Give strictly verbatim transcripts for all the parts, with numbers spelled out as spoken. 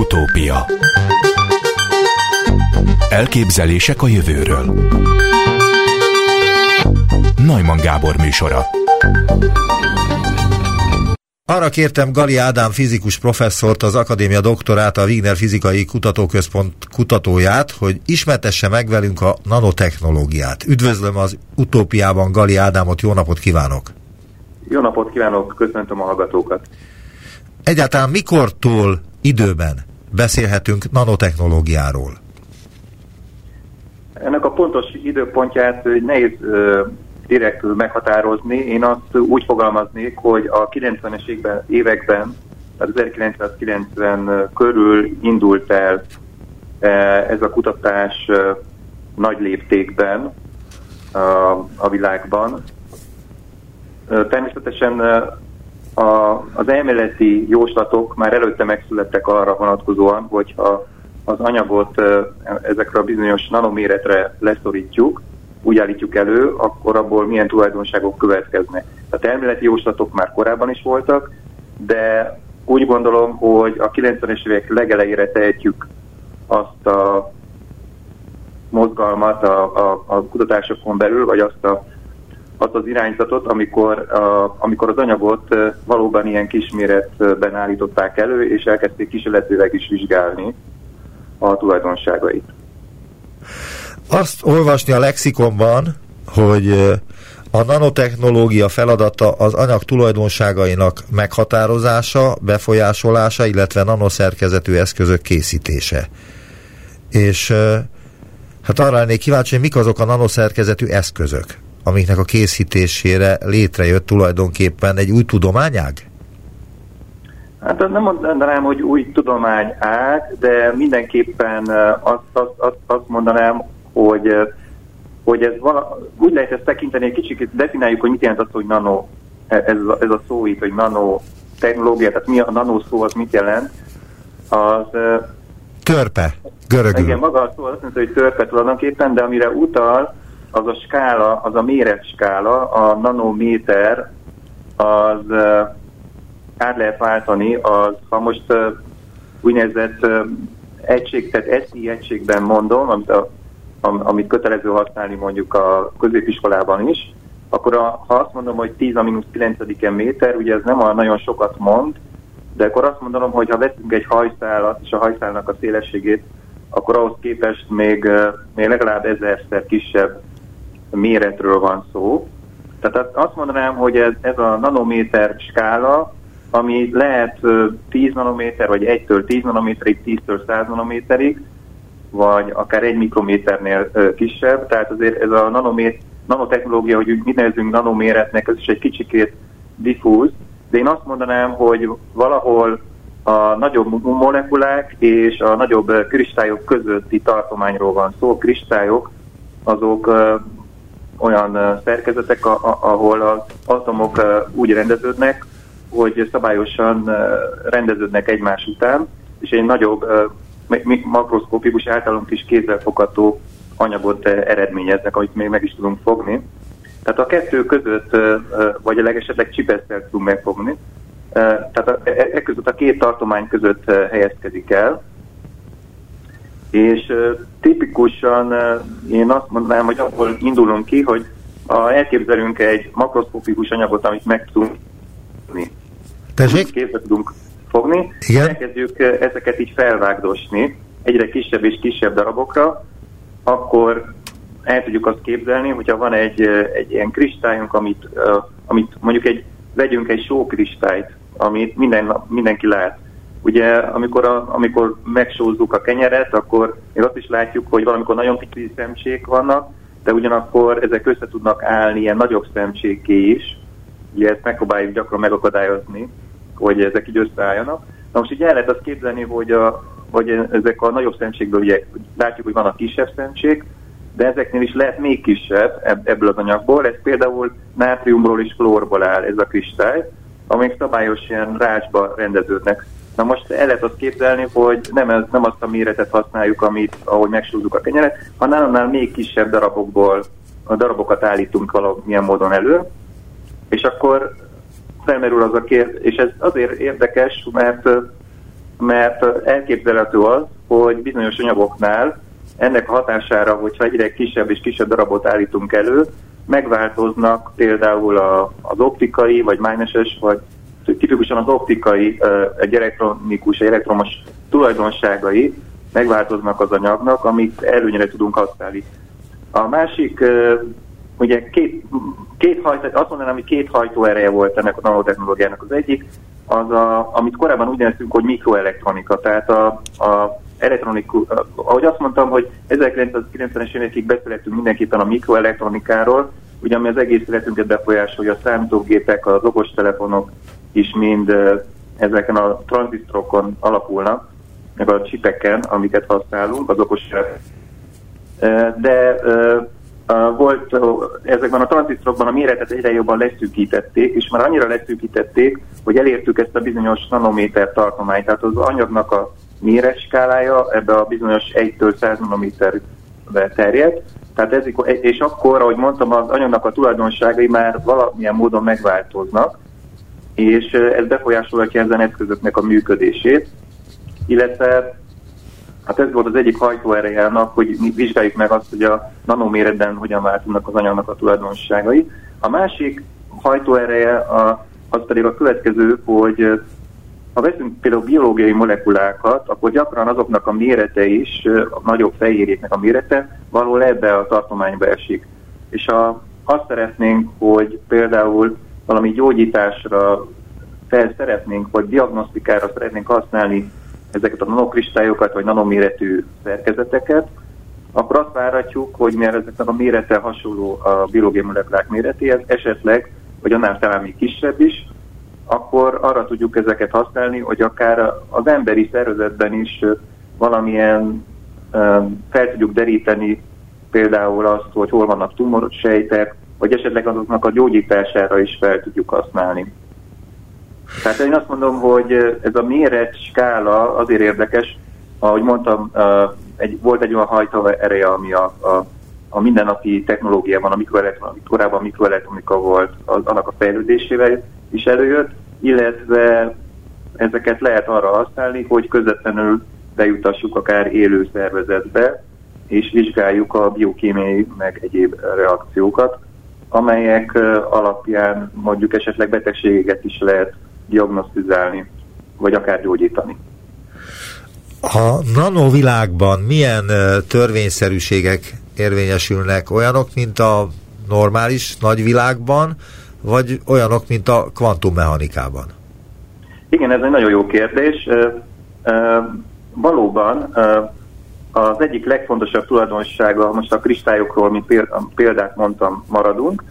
Utópia. Elképzelések a jövőről. Neumann Gábor műsora. Arra kértem Gali Ádám fizikus professzort, az akadémia doktorát, a Wigner Fizikai Kutatóközpont kutatóját, hogy ismertesse meg velünk a nanotechnológiát. Üdvözlöm az Utópiában Gali Ádámot, jó napot kívánok! Jó napot kívánok, köszöntöm a hallgatókat! Egyáltalán mikortól időben beszélhetünk nanotechnológiáról? Ennek a pontos időpontját nehéz ö, direkt meghatározni. Én azt úgy fogalmaznék, hogy a kilencvenes években, az ezerkilencszázkilencven körül indult el ez a kutatás nagy léptékben a, a világban. Természetesen A, az elméleti jóslatok már előtte megszülettek arra vonatkozóan, hogyha az anyagot ezekre a bizonyos nanoméretre leszorítjuk, úgy állítjuk elő, akkor abból milyen tulajdonságok következnek. Tehát elméleti jóslatok már korábban is voltak, de úgy gondolom, hogy a kilencvenes évek legelejére tehetjük azt a mozgalmat a, a, a kutatásokon belül, vagy azt a azt az irányzatot, amikor, a, amikor az anyagot valóban ilyen kisméretben állították elő, és elkezdték kísérletileg is vizsgálni a tulajdonságait. Azt olvasni a lexikonban, hogy a nanotechnológia feladata az anyag tulajdonságainak meghatározása, befolyásolása, illetve nanoszerkezetű eszközök készítése. És hát arra lennék kíváncsi, hogy mik azok a nanoszerkezetű eszközök, amiknek a készítésére létrejött tulajdonképpen egy új tudományág? Hát nem mondanám, hogy új tudományág, de mindenképpen azt, azt, azt, azt mondanám, hogy, hogy ez vala, úgy lehet ezt tekinteni, egy kicsit defináljuk, hogy mit jelent az, hogy nano, ez, ez a szó itt, hogy nanotechnológia, tehát mi a nano szó, az mit jelent? Az... Törpe, görögül. Igen, maga a szó azt mondta, hogy törpe tulajdonképpen, de amire utal, az a skála, az a méretskála, a nanométer, az át lehet váltani, az, ha most úgynevezett egység, tehát es i egységben mondom, amit, a, amit kötelező használni mondjuk a középiskolában is, akkor a, ha azt mondom, hogy tíz a mínusz kilencediken méter, ugye ez nem a nagyon sokat mond, de akkor azt mondanom, hogy ha veszünk egy hajszálat, és a hajszálnak a szélességét, akkor ahhoz képest még, még legalább ezerszer kisebb méretről van szó. Tehát azt mondanám, hogy ez, ez a nanométer skála, ami lehet tíz nanométer, vagy egytől tíz nanométerig, tíztől száz nanométerig, vagy akár egy mikrométernél kisebb. Tehát azért ez a nanomét, nanotechnológia, hogy mit nevezünk nanoméretnek, ez is egy kicsikét diffúz. De én azt mondanám, hogy valahol a nagyobb molekulák és a nagyobb kristályok közötti tartományról van szó. A kristályok azok olyan szerkezetek, ahol az atomok úgy rendeződnek, hogy szabályosan rendeződnek egymás után, és egy nagyobb makroszkopikus, általunk is kézzelfogható anyagot eredményeznek, amit még meg is tudunk fogni. Tehát a kettő között, vagy legesetleg csipesszel tudunk megfogni. Tehát e között a két tartomány között helyezkedik el, és tipikusan én azt mondanám, hogy abból indulunk ki, hogy elképzelünk egy makroszkopikus anyagot, amit meg tudunk fogni. Tessék? Képbe tudunk fogni, igen? Elkezdjük ezeket így felvágdosni egyre kisebb és kisebb darabokra, akkor el tudjuk azt képzelni, hogyha van egy, egy ilyen kristályunk, amit, amit mondjuk egy vegyünk egy sókristályt, amit minden, mindenki lát. Ugye, amikor, a, amikor megsózzuk a kenyeret, akkor még azt is látjuk, hogy valamikor nagyon kicsi szemcsék vannak, de ugyanakkor ezek össze tudnak állni ilyen nagyobb szemcséké is. Ugye ezt megpróbáljuk gyakran megakadályozni, hogy ezek így összeálljanak. Na most így el lehet azt képzelni, hogy, a, hogy ezek a nagyobb szemcsékből ugye, látjuk, hogy vannak kisebb szemcsék, de ezeknél is lehet még kisebb ebből az anyagból, ez például nátriumból és klórból áll ez a kristály, amelyek szabályos ilyen rácsba rendeződnek. Na most el lehet azt képzelni, hogy nem, ez, nem azt a méretet használjuk, amit, ahogy megsúzzuk a kenyeret, hanem annál még kisebb darabokból, a darabokat állítunk valamilyen módon elő, és akkor felmerül az a kérdés, és ez azért érdekes, mert mert elképzelhető az, hogy bizonyos anyagoknál ennek a hatására, hogyha egyre kisebb és kisebb darabot állítunk elő, megváltoznak például a, az optikai, vagy mágneses, vagy tipikusan az optikai, egy elektronikus, egy elektromos tulajdonságai, megváltoznak az anyagnak, amit előnyre tudunk használni. A másik, ugye két, két hajtó, azt mondanám, hogy két hajtó ereje volt ennek a nanotechnológiának. Az egyik, az a, amit korábban úgy neveztünk, hogy mikroelektronika, tehát a, a elektronikus, ahogy azt mondtam, hogy ezerkilencszázkilencvenes évekig beszéltünk mindenképpen a mikroelektronikáról, ugye ami az egész életünket befolyásolja, a számítógépek, az okostelefonok is mind ezeken a tranzisztorokon alapulnak, meg a csipeken, amiket használunk, az okostelefonok. De volt, ezekben a tranzisztorokban a méretet egyre jobban leszűkítették, és már annyira leszűkítették, hogy elértük ezt a bizonyos nanométer tartományt, tehát az anyagnak a méretskálája ebbe a bizonyos egytől száz nanométerbe terjed. Tehát ez, és akkor, ahogy mondtam, az anyagnak a tulajdonságai már valamilyen módon megváltoznak, és ez befolyásolhatja ezen eszközöknek a működését, illetve hát ez volt az egyik hajtóereje annak, hogy mi vizsgáljuk meg azt, hogy a nanoméretben hogyan változnak az anyagnak a tulajdonságai. A másik hajtóereje az pedig a következő, hogy ha veszünk például biológiai molekulákat, akkor gyakran azoknak a mérete is, a nagyobb fehérjéknek a mérete valahol ebbe a tartományba esik. És ha azt szeretnénk, hogy például valami gyógyításra fel szeretnénk, vagy diagnosztikára szeretnénk használni ezeket a nanokristályokat, vagy nanoméretű szerkezeteket, akkor azt várhatjuk, hogy mivel ezeknek a mérete hasonló a biológiai molekulák méretéhez, esetleg, vagy annál talán még kisebb is, akkor arra tudjuk ezeket használni, hogy akár az emberi szervezetben is valamilyen fel tudjuk deríteni például azt, hogy hol vannak tumorsejtek, vagy esetleg azoknak a gyógyítására is fel tudjuk használni. Tehát én azt mondom, hogy ez a méretskála azért érdekes, ahogy mondtam, egy, volt egy olyan hajtó ereje, ami a, a, a mindennapi technológiában, a mikroelektronika, korábban mikroelektronika volt, az, annak a fejlődésével is előjött, illetve ezeket lehet arra használni, hogy közvetlenül bejutassuk akár élő szervezetbe, és vizsgáljuk a biokémiai meg egyéb reakciókat, amelyek alapján mondjuk esetleg betegségeket is lehet diagnosztizálni, vagy akár gyógyítani. A nanovilágban milyen törvényszerűségek érvényesülnek? Olyanok, mint a normális nagyvilágban, vagy olyanok, mint a kvantummechanikában? Igen, ez egy nagyon jó kérdés. Valóban az egyik legfontosabb tulajdonsága, most a kristályokról, mint példát mondtam, maradunk,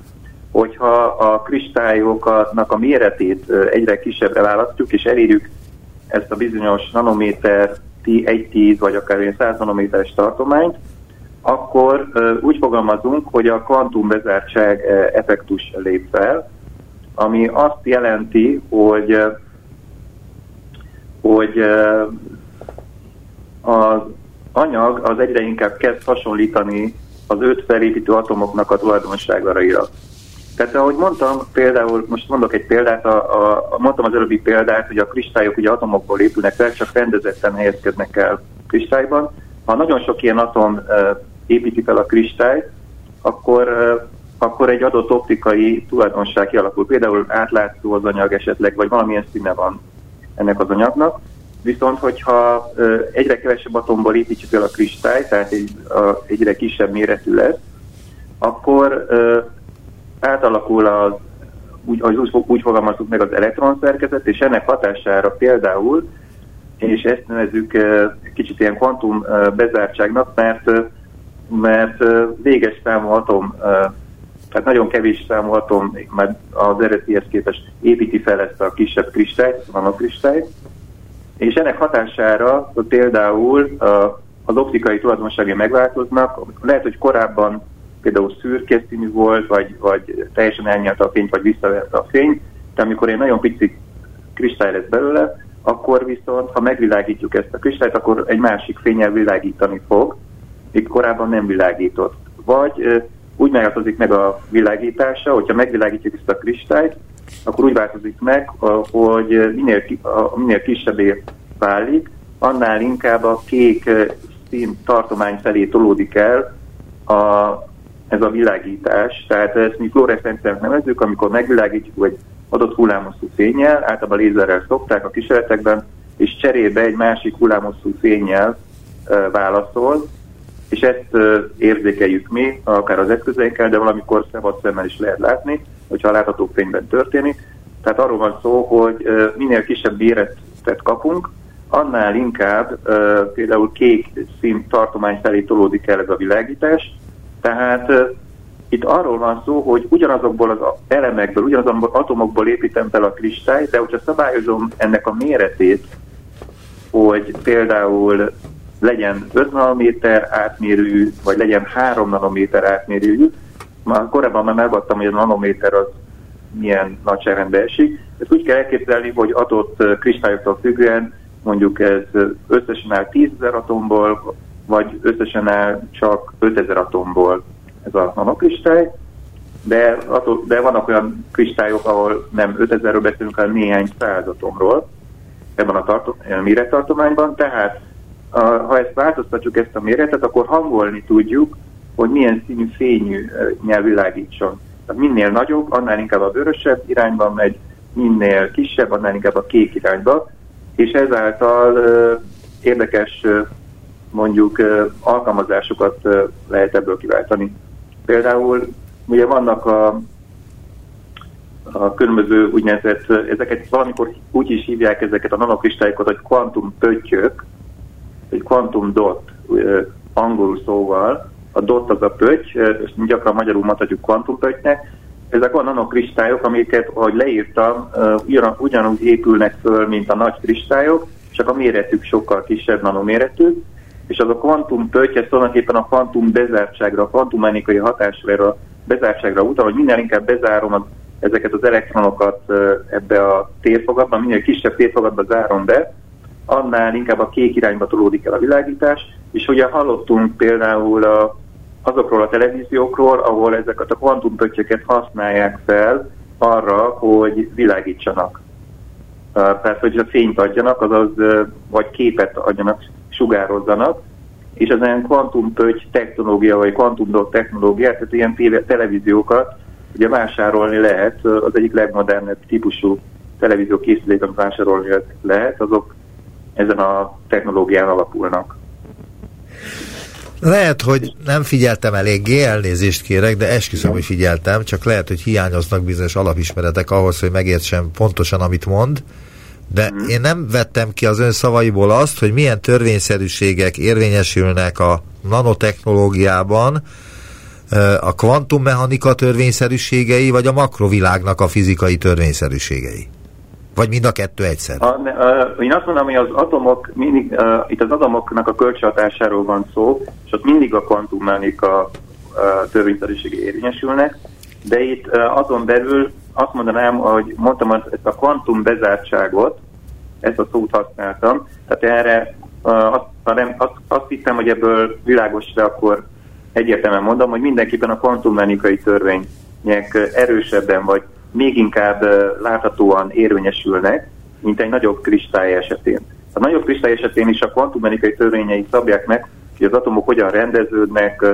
hogyha a kristályoknak a méretét egyre kisebbre választjuk, és elérjük ezt a bizonyos nanométer, egy tíz vagy akár száz nanométeres tartományt, akkor úgy fogalmazunk, hogy a kvantumbezártság effektus lép fel, ami azt jelenti, hogy, hogy az anyag az egyre inkább kezd hasonlítani az őt felépítő atomoknak a tulajdonságaira. Tehát ahogy mondtam, például, most mondok egy példát, a, a, mondtam az előbbi példát, hogy a kristályok ugye atomokból épülnek fel, csak rendezetten helyezkednek el kristályban. Ha nagyon sok ilyen atom e, építi fel a kristályt, akkor, e, akkor egy adott optikai tulajdonság kialakul. Például átlátszó az anyag esetleg, vagy valamilyen színe van ennek az anyagnak. Viszont, hogyha e, egyre kevesebb atomból építjük fel a kristályt, tehát egy, a, egyre kisebb méretű lesz, akkor e, átalakul az, úgy, úgy, úgy fogalmaztuk meg, az elektron szerkezet, és ennek hatására például, és ezt nevezzük kicsit ilyen kvantum bezártságnak, mert, mert véges számú atom, tehát nagyon kevés számú atom, már az eredetihez képest építi fel ezt a kisebb kristályt, a nanokristályt, és ennek hatására például az optikai tulajdonságai megváltoznak, lehet, hogy korábban például szürke színű volt, vagy, vagy teljesen elnyelte a fényt, vagy visszaverte a fényt, de amikor egy nagyon pici kristály lesz belőle, akkor viszont, ha megvilágítjuk ezt a kristályt, akkor egy másik fénnyel világítani fog, még korábban nem világított. Vagy úgy megváltozik meg a világítása, hogyha megvilágítjuk ezt a kristályt, akkor úgy változik meg, hogy minél, minél kisebbé válik, annál inkább a kék szín tartomány felé tolódik el a, ez a világítás. Tehát ezt mi fluoreszcenciának nevezzük, amikor megvilágítjuk egy adott hullámosszú fénnyel, általában lézerrel szokták a kísérletekben, és cserébe egy másik hullámosszú fénnyel e, válaszol, és ezt e, érzékeljük mi, akár az eszközeinkkel, de valamikor szabad szemmel is lehet látni, hogyha a látható fényben történik. Tehát arról van szó, hogy e, minél kisebb méretet kapunk, annál inkább e, például kék szín tartomány felé tolódik el ez a világítás. Tehát e, itt arról van szó, hogy ugyanazokból az elemekből, ugyanazokból az atomokból építem fel a kristályt, de hogyha szabályozom ennek a méretét, hogy például legyen öt nanométer átmérőjű, vagy legyen három nanométer átmérőjű, már korábban már megadtam, hogy a nanométer az milyen nagyságrendbe esik. Ezt úgy kell elképzelni, hogy adott kristályoktól függően, mondjuk ez összesen áll tízezer atomból, vagy összesen áll csak ötezer atomból ez a nanokristály, de, de vannak olyan kristályok, ahol nem ötezerről beszélünk, hanem néhány száz atomról ebben a, tartom, a mérettartományban, tehát a, ha ezt változtatjuk, ezt a méretet, akkor hangolni tudjuk, hogy milyen színű fényű nyelv világítson. Tehát minél nagyobb, annál inkább a vörösebb irányban megy, minél kisebb, annál inkább a kék irányba, és ezáltal e, érdekes mondjuk e, alkalmazásokat e, lehet ebből kiváltani. Például ugye vannak a, a különböző úgynevezett, ezeket valamikor úgy is hívják ezeket a nanokristályokat, hogy kvantum pöttyök, vagy kvantum dot angolul szóval, a dot az a pötty, és gyakran magyarul mondhatjuk kvantum pöttynek. Ezek olyan nanokristályok, amiket, ahogy leírtam, ugyan, ugyanúgy épülnek föl, mint a nagy kristályok, csak a méretük sokkal kisebb, nanoméretű, és az a kvantum pötty, ez tulajdonképpen a kvantum bezártságra, a kvantummechanikai hatásra, a bezártságra utal, hogy minél inkább bezárom az, ezeket az elektronokat ebbe a térfogatba, minél kisebb térfogatba zárom be, annál inkább a kék irányba tolódik el a világítás, és ugye hallottunk például a, azokról a televíziókról, ahol ezeket a kvantumpöttyöket használják fel arra, hogy világítsanak. Tehát, hogy a fényt adjanak, azaz vagy képet adjanak, sugározzanak, és az ilyen kvantumpötty technológia, vagy kvantumdot technológia, tehát ilyen téve, televíziókat ugye vásárolni lehet, az egyik legmodernebb típusú televízió készüléket vásárolni lehet, azok ezen a technológián alapulnak. Lehet, hogy nem figyeltem eléggé, elnézést kérek, de esküszöm, hogy figyeltem, csak lehet, hogy hiányoznak bizonyos alapismeretek ahhoz, hogy megértsem pontosan, amit mond, de mm. én nem vettem ki az ön szavaiból azt, hogy milyen törvényszerűségek érvényesülnek a nanotechnológiában, a kvantummechanika törvényszerűségei, vagy a makrovilágnak a fizikai törvényszerűségei. Vagy mind a kettő egyszer? A, a, én azt mondom, hogy az atomok, mindig, a, itt az atomoknak a kölcsönhatásáról van szó, és ott mindig a kvantummechanika törvényszerűségei érvényesülnek, de itt a, azon belül azt mondanám, hogy mondtam, hogy ezt a kvantum bezártságot, ezt a szót használtam, tehát erre a, a nem, azt, azt hittem, hogy ebből világosra akkor egyértelműen mondom, hogy mindenképpen a kvantummechanikai törvények erősebben vagy még inkább láthatóan érvényesülnek, mint egy nagyobb kristály esetén. A nagyobb kristály esetén is a kvantummechanikai törvényei szabják meg, hogy az atomok hogyan rendeződnek,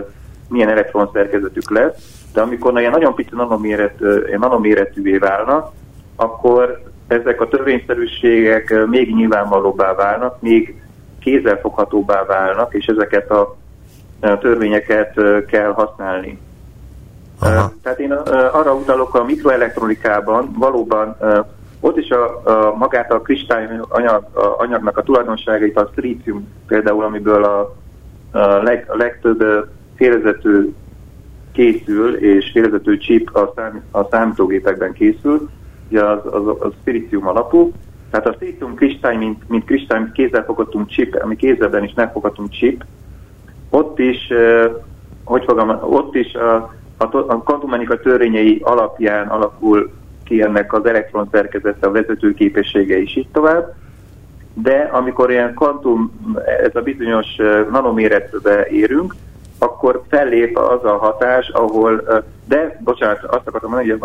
milyen elektronszerkezetük lesz, de amikor ilyen nagyon pici nanoméret, nanoméretűvé válnak, akkor ezek a törvényszerűségek még nyilvánvalóbbá válnak, még kézzelfoghatóbbá válnak, és ezeket a törvényeket kell használni. Aha. Tehát én arra utalok, a mikroelektronikában valóban ott is a, a magát a kristályanyag, a anyagnak a tulajdonságait, a szilícium például, amiből a, a, leg, a legtöbb félvezető készül, és félvezető chip a, szám, a számítógépekben készül, ugye az, az, az szilícium alapú. Tehát a szilícium kristály, mint, mint kristály, mint kézzel foghatunk chip, ami kézzelben is megfoghatunk chip, ott is, hogy fogom, ott is a a kvantummechanika törvényei alapján alakul ki ennek az elektron szerkezete, a vezető képessége is így tovább, de amikor ilyen kvantum, ez a bizonyos nanoméretbe érünk, akkor fellép az a hatás, ahol, de bocsánat, azt akartam mondani, hogy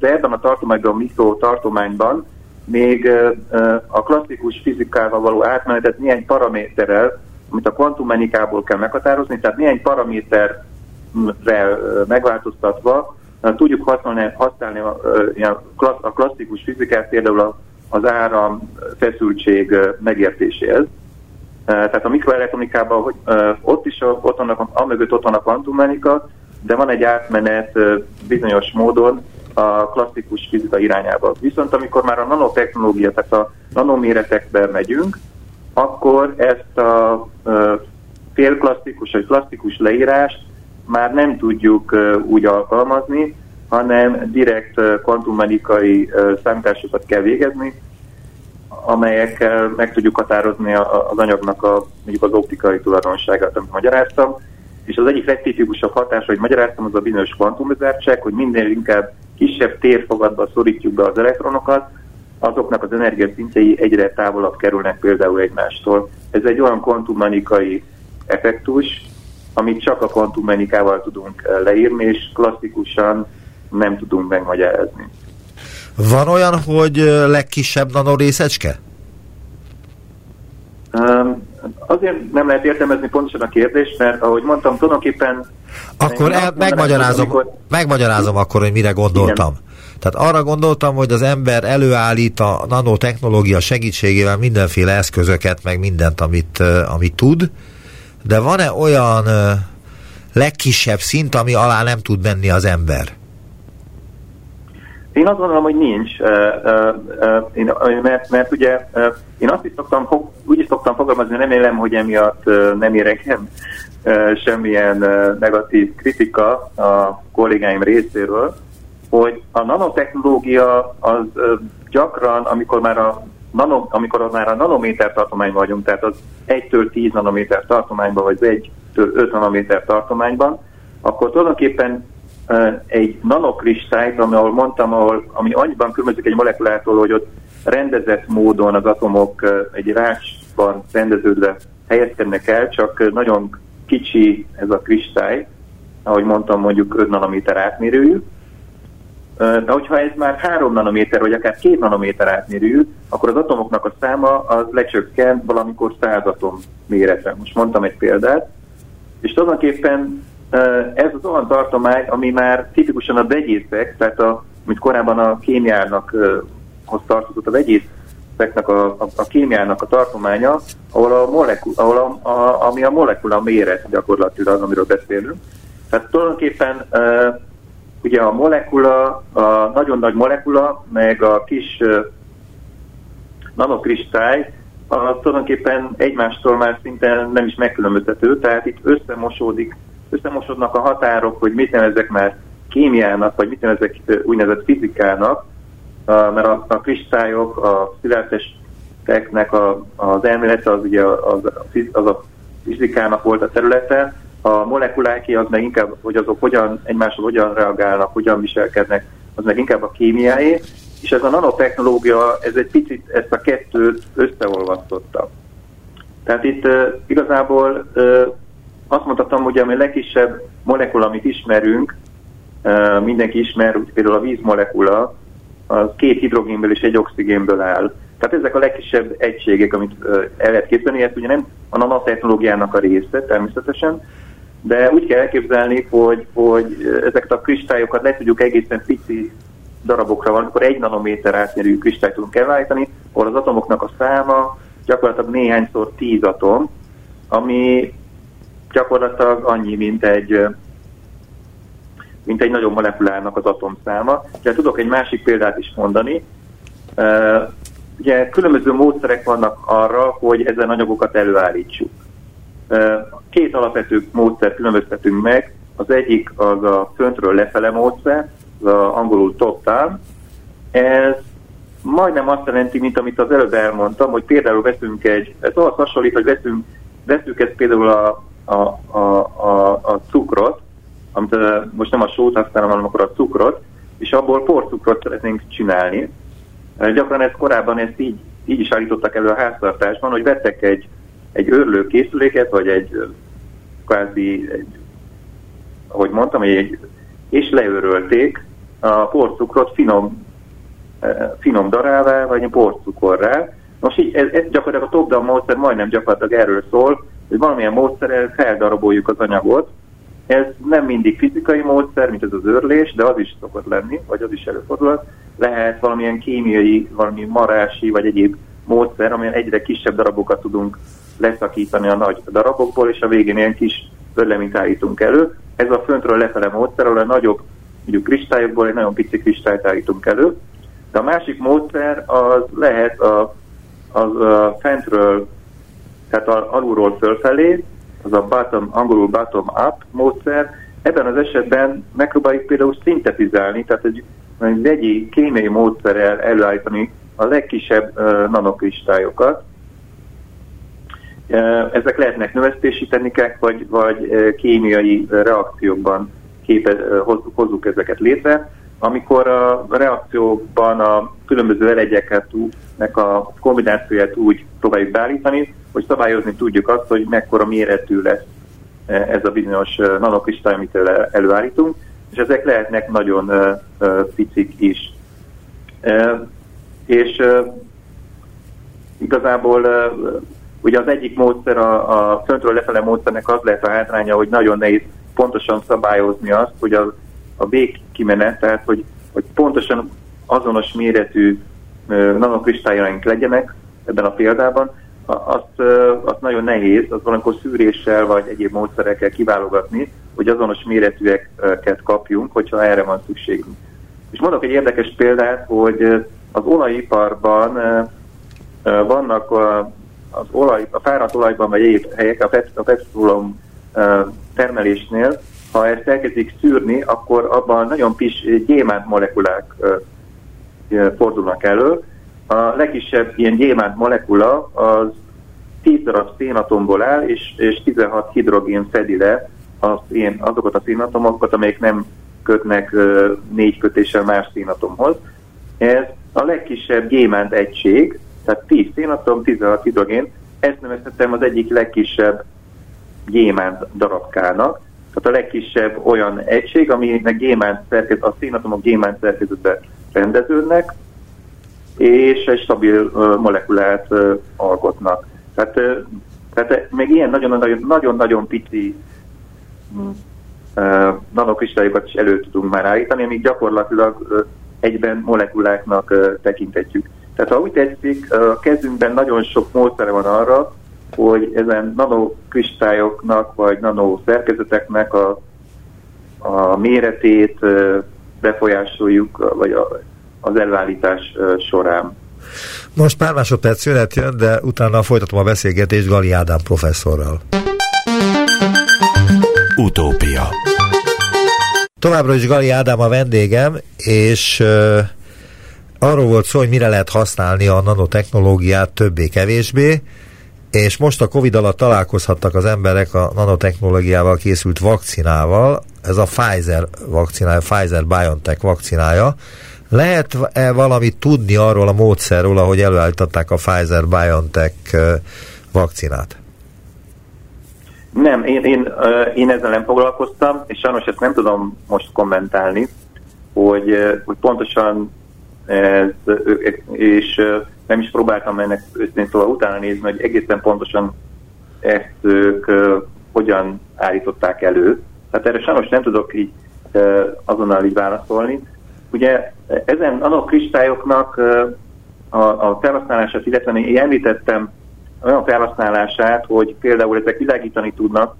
ebben a tartományban, a mikrotartományban még a klasszikus fizikával való átmenetet néhány paraméterrel, amit a kvantummechanikából kell meghatározni, tehát néhány paraméterrel megváltoztatva tudjuk használni, használni a klasszikus fizikát például az áram feszültség megértéséhez. Tehát a mikroelektronikában ott is ott vannak, amögött ott van a kvantummechanika, de van egy átmenet bizonyos módon a klasszikus fizika irányába. Viszont amikor már a nanotechnológia, tehát a nanoméretekbe megyünk, akkor ezt a félklasszikus vagy klasszikus leírást már nem tudjuk úgy alkalmazni, hanem direkt kvantummechanikai számításokat kell végezni, amelyekkel meg tudjuk határozni az anyagnak a, mondjuk az optikai tulajdonságát, amit magyaráztam. És az egyik legtipikusabb hatás, hogy magyaráztam, az a bizonyos kvantumbezártság, hogy minél inkább kisebb térfogatba szorítjuk be az elektronokat, azoknak az energiaszintjei egyre távolabb kerülnek például egymástól. Ez egy olyan kvantummechanikai effektus, amit csak a kvantummechanikával tudunk leírni, és klasszikusan nem tudunk megmagyarázni. Van olyan, hogy legkisebb nanorészecske? Um, Azért nem lehet értelmezni pontosan a kérdést, mert ahogy mondtam, tulajdonképpen... Akkor el, megmagyarázom, amikor... megmagyarázom akkor, hogy mire gondoltam. Igen. Tehát arra gondoltam, hogy az ember előállít a nanotechnológia segítségével mindenféle eszközöket, meg mindent, amit, amit tud, de van-e olyan legkisebb szint, ami alá nem tud menni az ember? Én azt gondolom, hogy nincs, mert, mert ugye én azt is szoktam, úgy is szoktam fogalmazni, remélem, hogy emiatt nem érek el semmilyen negatív kritika a kollégáim részéről, hogy a nanotechnológia az gyakran, amikor már a, nano, amikor már a nanométer tartományban vagyunk, tehát az egytől tíz nanométer tartományban, vagy egytől öt nanométer tartományban, akkor tulajdonképpen egy nanokristályt, ahol mondtam, ahol, ami annyiban különbözik egy molekulától, hogy ott rendezett módon az atomok egy rácsban rendeződve helyezkednek el, csak nagyon kicsi ez a kristály, ahogy mondtam, mondjuk öt nanométer átmérőjű. De hogyha ez már három nanométer, vagy akár két nanométer átmérőjű, akkor az atomoknak a száma az lecsökken valamikor száz atom méretre. Most mondtam egy példát, és tulajdonképpen ez az olyan tartomány, ami már tipikusan a vegyészek, tehát a, mint korábban a kémiának hoz tartozott, a vegyészeknek a, a, a kémiának a tartománya, ahol a molekula, ahol a, a, ami a molekula méret gyakorlatilag, amiről beszélünk. Tehát tulajdonképpen e, ugye a molekula, a nagyon nagy molekula, meg a kis e, nanokristály, az tulajdonképpen egymástól már szinte nem is megkülönböztető, tehát itt összemosódik összemosodnak a határok, hogy mit nevezek már kémiának, vagy mit nevezek úgynevezett fizikának, mert a, a kristályok, a szilárdtesteknek az elmélete az, ugye az, az a fizikának volt a területe, a molekuláké az meg inkább, hogy azok hogyan, egymással hogyan reagálnak, hogyan viselkednek, az meg inkább a kémiáé, és ez a nanotechnológia, ez egy picit ezt a kettőt összeolvasztotta. Tehát itt uh, igazából uh, azt mondhatom, hogy a legkisebb molekula, amit ismerünk, mindenki ismer, úgy például a vízmolekula, az két hidrogénből és egy oxigénből áll. Tehát ezek a legkisebb egységek, amit el lehet képzelni, ez ugye nem a nanotechnológiának a része természetesen, de úgy kell elképzelni, hogy, hogy ezeket a kristályokat le tudjuk egészen pici darabokra van, akkor egy nanométer átmérőjű kristályt tudunk elállítani, ahol az atomoknak a száma gyakorlatilag néhányszor tíz atom, ami gyakorlatilag annyi, mint egy, mint egy nagyobb molekulának az atomszáma. De tudok egy másik példát is mondani. Ugye különböző módszerek vannak arra, hogy ezen anyagokat előállítsuk. Két alapvető módszer különböztetünk meg. Az egyik az a föntről lefele módszer, az a angolul top down. Ez majdnem azt jelenti, mint amit az előbb elmondtam, hogy például veszünk egy, ez ahhoz hasonlít, hogy veszünk, veszünk ezt például a A, a, a, a cukrot, amit most nem a sót használom, hanem akkor a cukrot, és abból porcukrot szeretnénk csinálni. Gyakran ezt korábban ezt így, így is állítottak elő a háztartásban, hogy vettek egy, egy őrlő készüléket, vagy egy kvázi, egy, ahogy mondtam, egy, és leőrölték a porcukrot finom finom darává, vagy borcukorrá. Most így, ez, ez gyakorlatilag a top-down módszer majdnem gyakorlatilag erről szól, hogy valamilyen módszerrel feldaraboljuk az anyagot. Ez nem mindig fizikai módszer, mint ez az őrlés, de az is szokott lenni, vagy az is előfordulhat. Lehet valamilyen kémiai, valami marási, vagy egyéb módszer, amelyen egyre kisebb darabokat tudunk leszakítani a nagy darabokból, és a végén ilyen kis pörlemint állítunk elő. Ez a föntről lefele módszer, ahol a nagyobb, mondjuk kristályokból egy nagyon pici kristályt állítunk elő. De a másik módszer az lehet a, az a fentről, tehát a, alulról fölfelé, az a bottom, angolul bottom-up módszer. Ebben az esetben megpróbáljuk például szintetizálni, tehát egy vegyi, kémiai módszerrel előállítani a legkisebb uh, nanokristályokat. Uh, ezek lehetnek növesztési technikák, vagy, vagy uh, kémiai uh, reakciókban képe, uh, hozzuk, hozzuk ezeket létre. Amikor a reakciókban a különböző elegyeknek a kombinációját úgy próbáljuk beállítani, hogy szabályozni tudjuk azt, hogy mekkora méretű lesz ez a bizonyos nanokristály, amit előállítunk, és ezek lehetnek nagyon picik is. És igazából ugye az egyik módszer, a, a föntről lefele módszernek az lehet a hátránya, hogy nagyon nehéz pontosan szabályozni azt, hogy az a végkimenet, tehát hogy, hogy pontosan azonos méretű nanokristályaink legyenek ebben a példában, azt, azt nagyon nehéz, az valamikor szűréssel vagy egyéb módszerekkel kiválogatni, hogy azonos méretűeket kapjunk, hogyha erre van szükségünk. És mondok egy érdekes példát, hogy az olajiparban vannak az olaj, a fáradt olajban vagy egyéb helyek, a petrólum termelésnél, ha ezt elkezdik szűrni, akkor abban nagyon kis gyémánt molekulák fordulnak elő. A legkisebb ilyen gyémánt molekula az tíz darab szénatomból áll, és, és tizenhat hidrogén fedi le az szén, azokat a szénatomokat, amelyek nem kötnek négy kötéssel más szénatomhoz. Ez a legkisebb gyémánt egység, tehát tíz szénatom, tizenhat hidrogén, ezt nevezhetem az egyik legkisebb gyémánt darabkának. Tehát a legkisebb olyan egység, aminek gyémánt szerkezet, a szénatomok gyémánt szerkezetbe rendeződnek, és egy stabil uh, molekulát uh, alkotnak. Tehát, uh, tehát még ilyen nagyon-nagyon pici uh, nanokristályokat is elő tudunk már állítani, amik gyakorlatilag uh, egyben molekuláknak uh, tekintetjük. Tehát ha úgy tetszik, a uh, kezünkben nagyon sok módszer van arra, hogy ezen nanokristályoknak vagy nanoszerkezeteknek a, a méretét befolyásoljuk, vagy a, az előállítás során. Most pár másodperc szünet jön, de utána folytatom a beszélgetést Gali Ádám professzorral. Utópia. Továbbra is Gali Ádám a vendégem, és... arról volt szó, hogy mire lehet használni a nanotechnológiát többé-kevésbé, és most a Covid alatt találkozhattak az emberek a nanotechnológiával készült vakcinával, ez a Pfizer vakcinája, Pfizer-BioNTech vakcinája. Lehet-e valamit tudni arról a módszerről, ahogy előállították a Pfizer-BioNTech vakcinát? Nem, én, én, én ezzel nem foglalkoztam, és sajnos ezt nem tudom most kommentálni, hogy, hogy pontosan ez, és nem is próbáltam ennek őszintén szóval utána nézni, hogy egészen pontosan ezt ők uh, hogyan állították elő. Tehát erre sajnos nem tudok így uh, azonnal így válaszolni. Ugye ezen nanokristályoknak uh, a, a felhasználását, illetve én említettem olyan felhasználását, hogy például ezek világítani tudnak,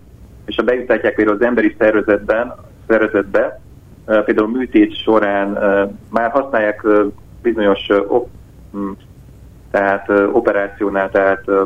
és ha bejutatják például az emberi szervezetben, szervezetbe, uh, például műtét során uh, már használják uh, bizonyos uh, tehát ö, operációnál, tehát ö,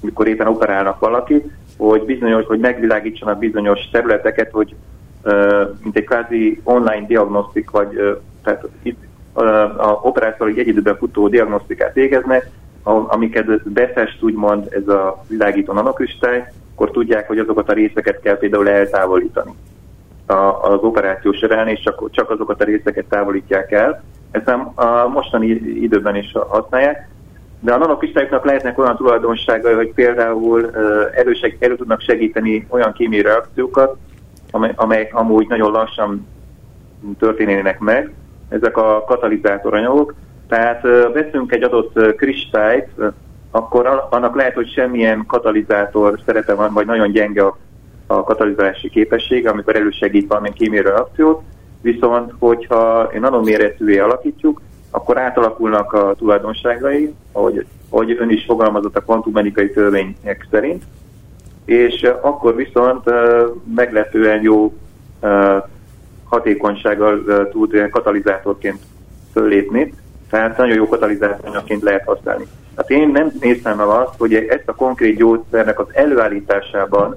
mikor éppen operálnak valakit, hogy bizonyos, hogy megvilágítsanak bizonyos területeket, hogy ö, mint egy kvázi online diagnosztik, vagy ö, tehát itt az operációval egy időben futó diagnosztikát végeznek, amiket befest úgymond ez a világító nanokristály, akkor tudják, hogy azokat a részeket kell például eltávolítani a, az operáció során, és csak, csak azokat a részeket távolítják el. Ezt a mostani időben is használják, de a nanokristályoknak lehetnek olyan tulajdonságai, hogy például előseg, elő tudnak segíteni olyan kémiai reakciókat, amelyek amúgy nagyon lassan történnének meg. Ezek a katalizátoranyagok, Tehát veszünk egy adott kristályt, akkor annak lehet, hogy semmilyen katalizátor szerepe van, vagy nagyon gyenge a, a katalizálási képessége, amikor elősegít valamilyen kémiai reakciót, viszont hogyha nanoméretűvé alakítjuk, akkor átalakulnak a tulajdonságai, ahogy, ahogy ön is fogalmazott a kvantummechanikai törvények szerint, és akkor viszont meglepően jó hatékonysággal tud katalizátorként föllépni, tehát nagyon jó katalizátorként lehet használni. Hát én nem néztem el azt, hogy ezt a konkrét gyógyszernek az előállításában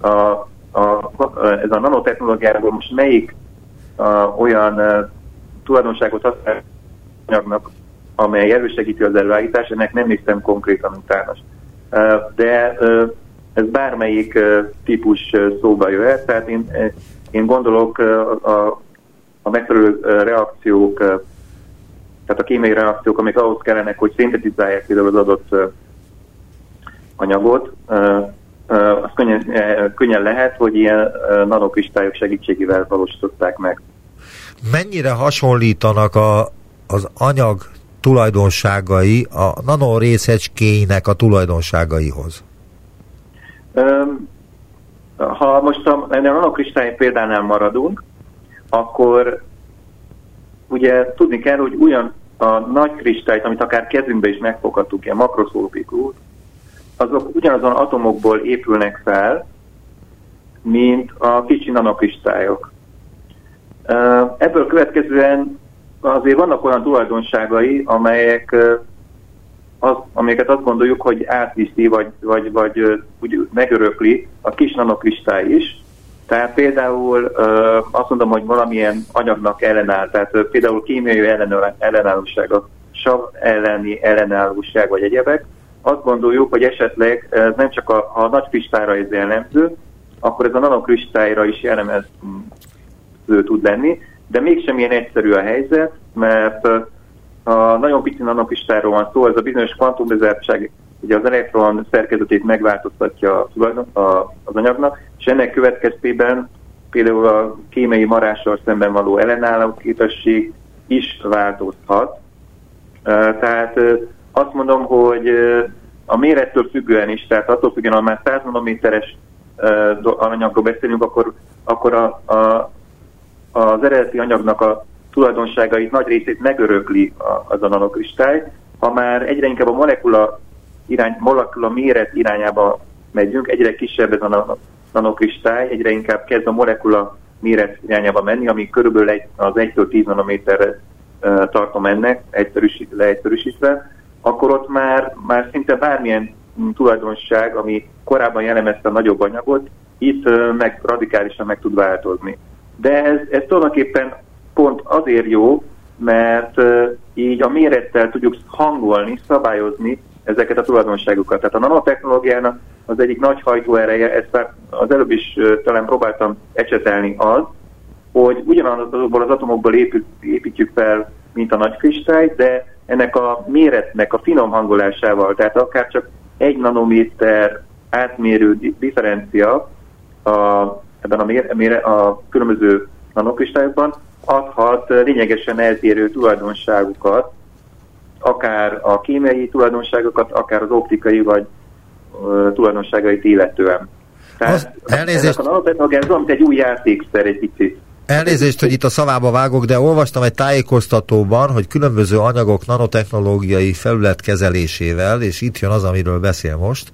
a, a, ez a nanotechnológiáról most melyik a, olyan a, tulajdonságot használ anyagnak, amely erősegíti az előállítást, ennek nem néztem konkrétan utána. De ez bármelyik típus szóba jöhet, tehát én, én gondolok a, a megfelelő reakciók, tehát a kémiai reakciók, amik ahhoz kellenek, hogy szintetizálják például az adott anyagot, az könnyen, könnyen lehet, hogy ilyen nanokristályok segítségével valósították meg. Mennyire hasonlítanak a, az anyag tulajdonságai a nanorészecskéinek a tulajdonságaihoz? Ha most a, a nanokristály példánál maradunk, akkor ugye tudni kell, hogy olyan a nagy kristályt, amit akár kezünkbe is megfoghattuk, ilyen makroszkópikus, azok ugyanazon atomokból épülnek fel, mint a kicsi nanokristályok. Ebből következően azért vannak olyan tulajdonságai, amelyek az, amelyeket azt gondoljuk, hogy átviszi, vagy, vagy, vagy úgy megörökli a kis nanokristály is. Tehát például azt mondom, hogy valamilyen anyagnak ellenáll, tehát például kémiai ellenállóság, a sav elleni ellenállóság, vagy egyebek. Azt gondoljuk, hogy esetleg ez nem csak a, a nagy kristályra ez jellemző, akkor ez a nanokristályra is jellemző tud lenni, de mégsem ilyen egyszerű a helyzet, mert a nagyon pici nanokristályról van szó, ez a bizonyos kvantumlezártság, ugye az elektron szerkezetét megváltoztatja az anyagnak, és ennek következtében például a kémiai marással szemben való ellenálló képesség is változhat. Tehát azt mondom, hogy a mérettől függően is, tehát attól függően, ha már száz nanométeres anyagról beszélünk, akkor, akkor a, a, az eredeti anyagnak a tulajdonságait nagy részét megörökli az a nanokristály. Ha már egyre inkább a molekula irány, molekula méret irányába megyünk, egyre kisebb ez a nanokristály, egyre inkább kezd a molekula méret irányába menni, ami körülbelül egy, az egytől tíz nanométerre uh, tartom ennek, egyszerűsít, leegyszerűsítve, akkor ott már, már szinte bármilyen tulajdonság, ami korábban jellemezte a nagyobb anyagot, itt uh, meg radikálisan meg tud változni. De ez, ez tulajdonképpen pont azért jó, mert uh, így a mérettel tudjuk hangolni, szabályozni ezeket a tulajdonságukat. Tehát a nanotechnológiának az egyik nagy hajtóereje, ezt már az előbb is talán próbáltam ecsetelni az, hogy ugyanazokból az atomokból építjük fel, mint a nagy kristályt, de ennek a méretnek a finom hangolásával, tehát akár csak egy nanométer átmérő differencia a, ebben a, mér, mére, a különböző nanokristályokban adhat lényegesen eltérő tulajdonságukat, akár a kémiai tulajdonságokat, akár az optikai vagy uh, tulajdonságait illetően. Tehát elnézést, a nanotechnológia, amit egy új játékszer egy picit. Elnézést, hogy itt a szavába vágok, de olvastam egy tájékoztatóban, hogy különböző anyagok nanotechnológiai felület kezelésével, és itt jön az, amiről beszél most,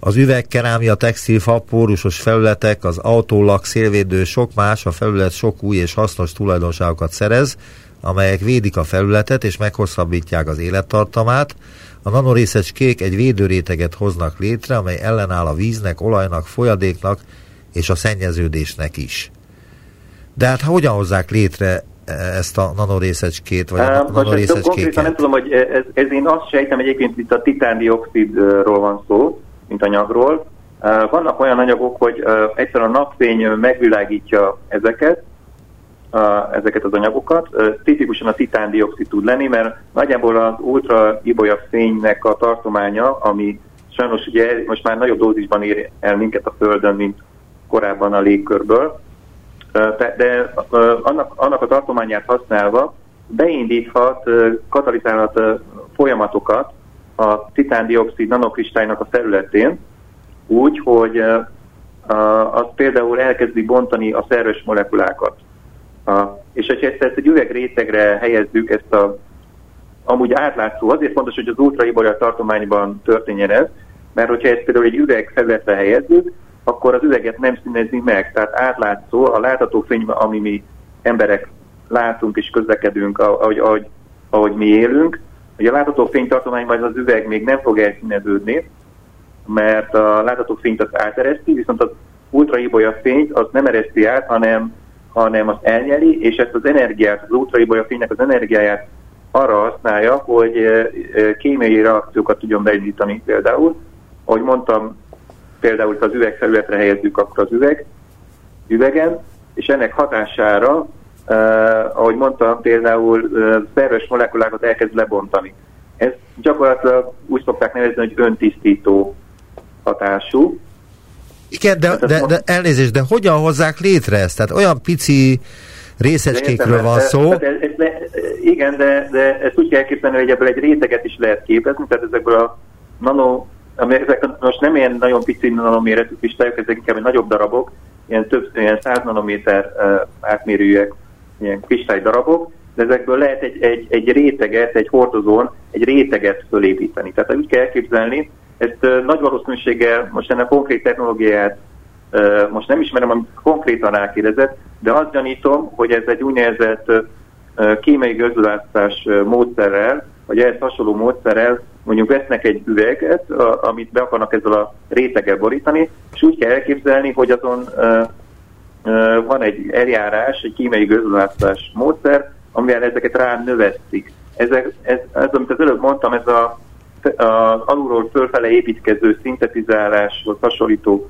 az üveg, kerámia, textil, fa, pórusos felületek, az autólak, szélvédő, sok más, a felület sok új és hasznos tulajdonságokat szerez, amelyek védik a felületet és meghosszabbítják az élettartamát. A nanorészecskék egy védőréteget hoznak létre, amely ellenáll a víznek, olajnak, folyadéknak és a szennyeződésnek is. De hát hogyan hozzák létre ezt a nanorészecskét, vagy a nanorészecskéket? Nem tudom, hogy ez, ez én azt sejtem, egyébként itt a titándioxidról van szó, mint anyagról. Vannak olyan anyagok, hogy egyszerűen a napfény megvilágítja ezeket, A, ezeket az anyagokat. Tipikusan a titándioxid tud lenni, mert nagyjából az ultraibolya fénynek a tartománya, ami sajnos ugye most már nagyobb dózisban ér el minket a Földön, mint korábban a légkörből, de, de annak, annak a tartományát használva beindíthat, katalizálhat folyamatokat a titándioxid nanokristálynak a felületén, úgy, hogy az például elkezdi bontani a szerves molekulákat. És ha ezt egy üvegrétegre helyezzük, ezt a, amúgy átlátszó, azért fontos, hogy az ultraibolya tartományban történjen ez, mert hogyha ezt például egy üveg felületre helyezzük, akkor az üveget nem színezni meg, tehát átlátszó, a látható fény, ami mi emberek látunk és közlekedünk, ahogy, ahogy, ahogy mi élünk, hogy a látható fénytartományban az üveg még nem fog elszíneződni, mert a látható fényt azt átereszti, viszont az ultraibolya fényt azt nem ereszti át, hanem, hanem azt elnyeli, és ezt az energiát, az ultraibolya fénynek az energiáját arra használja, hogy kémiai reakciókat tudjon beindítani például. Ahogy mondtam, például az üvegfelületre helyezzük akkor az üveg, üvegen, és ennek hatására, eh, ahogy mondtam, például eh, szerves molekulákat elkezd lebontani. Ez gyakorlatilag úgy szokták nevezni, hogy öntisztító hatású. Igen, de, de, de elnézést, de hogyan hozzák létre ezt? Tehát olyan pici részecskékről van szó. De, de, de, igen, de, de ezt úgy kell képzelni, hogy ebből egy réteget is lehet képezni, tehát ezekből a nano, ezek most nem ilyen nagyon pici nanoméretű kristályok, ezek inkább nagyobb darabok, ilyen több, ilyen száz nanométer átmérőjűek, ilyen kristály darabok, de ezekből lehet egy, egy, egy réteget, egy hordozón, egy réteget fölépíteni. Tehát úgy kell elképzelni, ezt nagy valószínűséggel, most ennek konkrét technológiát most nem ismerem, amit konkrétan rákérdezett, de azt gyanítom, hogy ez egy úgynevezett kémiai gözdüláztás módszerrel, vagy ehhez hasonló módszerrel, mondjuk vesznek egy üveget, amit be akarnak ezzel a réteggel borítani, és úgy kell elképzelni, hogy azon van egy eljárás, egy kémiai gözdüláztás módszer, amivel ezeket rá növesztik. Ez, ez, ez, amit az előbb mondtam, ez a, a alulról fölfele építkező szintetizáláshoz hasonlító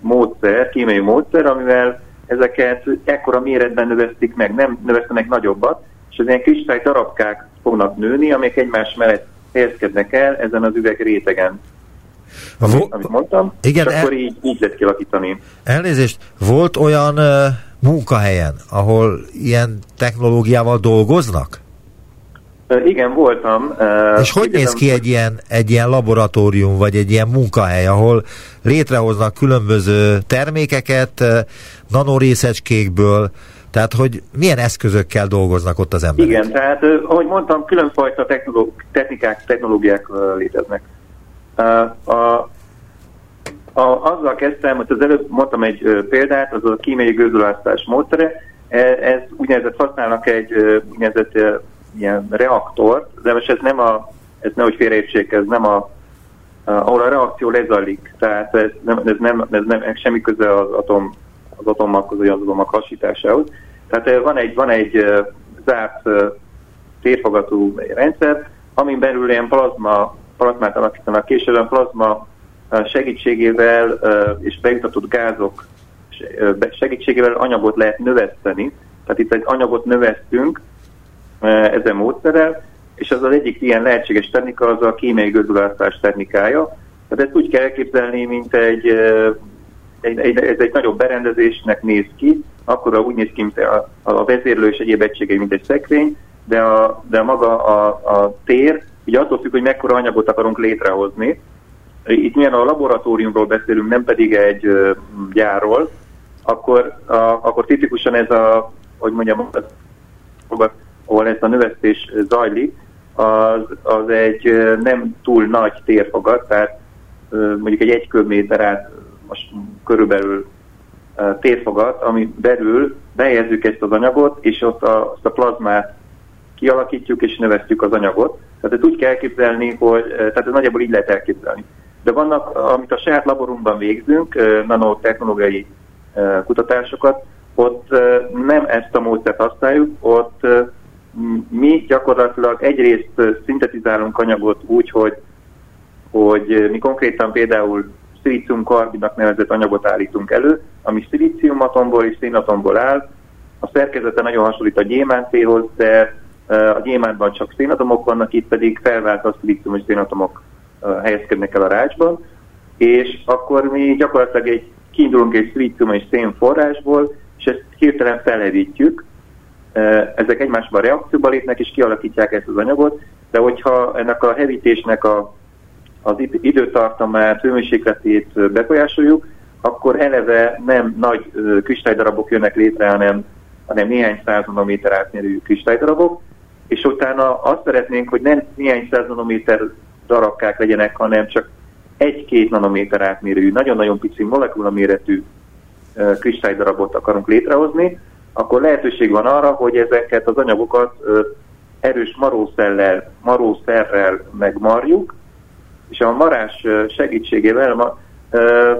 módszer, kémiai módszer, amivel ezeket ekkora méretben növesztik meg, nem növesztenek nagyobbat, és az ilyen kristály darabkák fognak nőni, amelyek egymás mellett helyezkednek el ezen az üveg rétegen. Amit, amit mondtam, igen, és el... akkor így, így lehet kialakítani. Elnézést, volt olyan uh, munkahelyen, ahol ilyen technológiával dolgoznak? Uh, igen, voltam. Uh, és hogy néz ki egy ilyen, egy ilyen laboratórium, vagy egy ilyen munkahely, ahol létrehoznak különböző termékeket uh, nanorészecskékből, tehát hogy milyen eszközökkel dolgoznak ott az emberek? Igen, tehát uh, ahogy mondtam, különfajta technoló- technikák, technológiák uh, léteznek. Uh, a, a, azzal kezdtem, hogy az előbb mondtam egy uh, példát, az a kémiai gözdüláztás módszere, ez, ez úgynevezett használnak egy uh, úgynevezett uh, ilyen reaktort, de most ez nem a, ez nehogy félreértsék, ez nem a, a, ahol a reakció lezajlik, tehát ez nem, ez nem, ez nem ez semmi köze az atom, az atomokhoz, az atomok hasításához. Tehát uh, van egy, van egy uh, zárt uh, térfogatú rendszer, amin belül ilyen plazma plazmát alakítanak, később a plazma segítségével és bejutatott gázok segítségével anyagot lehet növeszteni. Tehát itt egy anyagot növesztünk ezen módszerrel, és az az egyik ilyen lehetséges technika, az a kémiai gözdüláztás technikája. Tehát ezt úgy kell elképzelni, mint egy, egy, egy, ez egy nagyobb berendezésnek néz ki, akkor úgy néz ki, mint a, a vezérlő és egyéb egységei, mint egy szekrény, de, a, de maga a, a tér, ugye attól függ, hogy mekkora anyagot akarunk létrehozni. Itt milyen a laboratóriumról beszélünk, nem pedig egy gyárról, akkor, a, akkor tipikusan ez a, hogy mondjam, ahol ez a növesztés zajlik, az, az egy nem túl nagy térfogat, tehát mondjuk egy egy köbméter át most körülbelül térfogat, ami belül behelyezzük ezt az anyagot, és ott a, azt a plazmát kialakítjuk és növesztjük az anyagot. Tehát ezt úgy kell elképzelni, hogy, tehát ez nagyjából így lehet elképzelni. De vannak, amit a saját laborunkban végzünk, nanotechnológiai kutatásokat, ott nem ezt a módszert használjuk, ott mi gyakorlatilag egyrészt szintetizálunk anyagot úgy, hogy, hogy mi konkrétan például szilícium-karbidnak nevezett anyagot állítunk elő, ami szilíciumatomból és szénatomból áll. A szerkezete nagyon hasonlít a gyémántéhoz, de a gyémántban csak szénatomok vannak, itt pedig felváltott szilícium és szénatomok helyezkednek el a rácsban, és akkor mi gyakorlatilag egy, kiindulunk egy szilícium és szén forrásból, és ezt hirtelen felhevítjük, ezek egymásban reakcióba lépnek és kialakítják ezt az anyagot, de hogyha ennek a hevítésnek a, az időtartamát, hőmérsékletét befolyásoljuk, akkor eleve nem nagy kristálydarabok jönnek létre, hanem, hanem néhány száz nanométer átmérőjű kristálydarabok, és utána azt szeretnénk, hogy nem néhány száz nanométer darabkák legyenek, hanem csak egy-két nanométer átmérőjű, nagyon-nagyon pici molekulaméretű kristálydarabot akarunk létrehozni, akkor lehetőség van arra, hogy ezeket az anyagokat erős marószellel, marószerrel megmarjuk, és a marás segítségével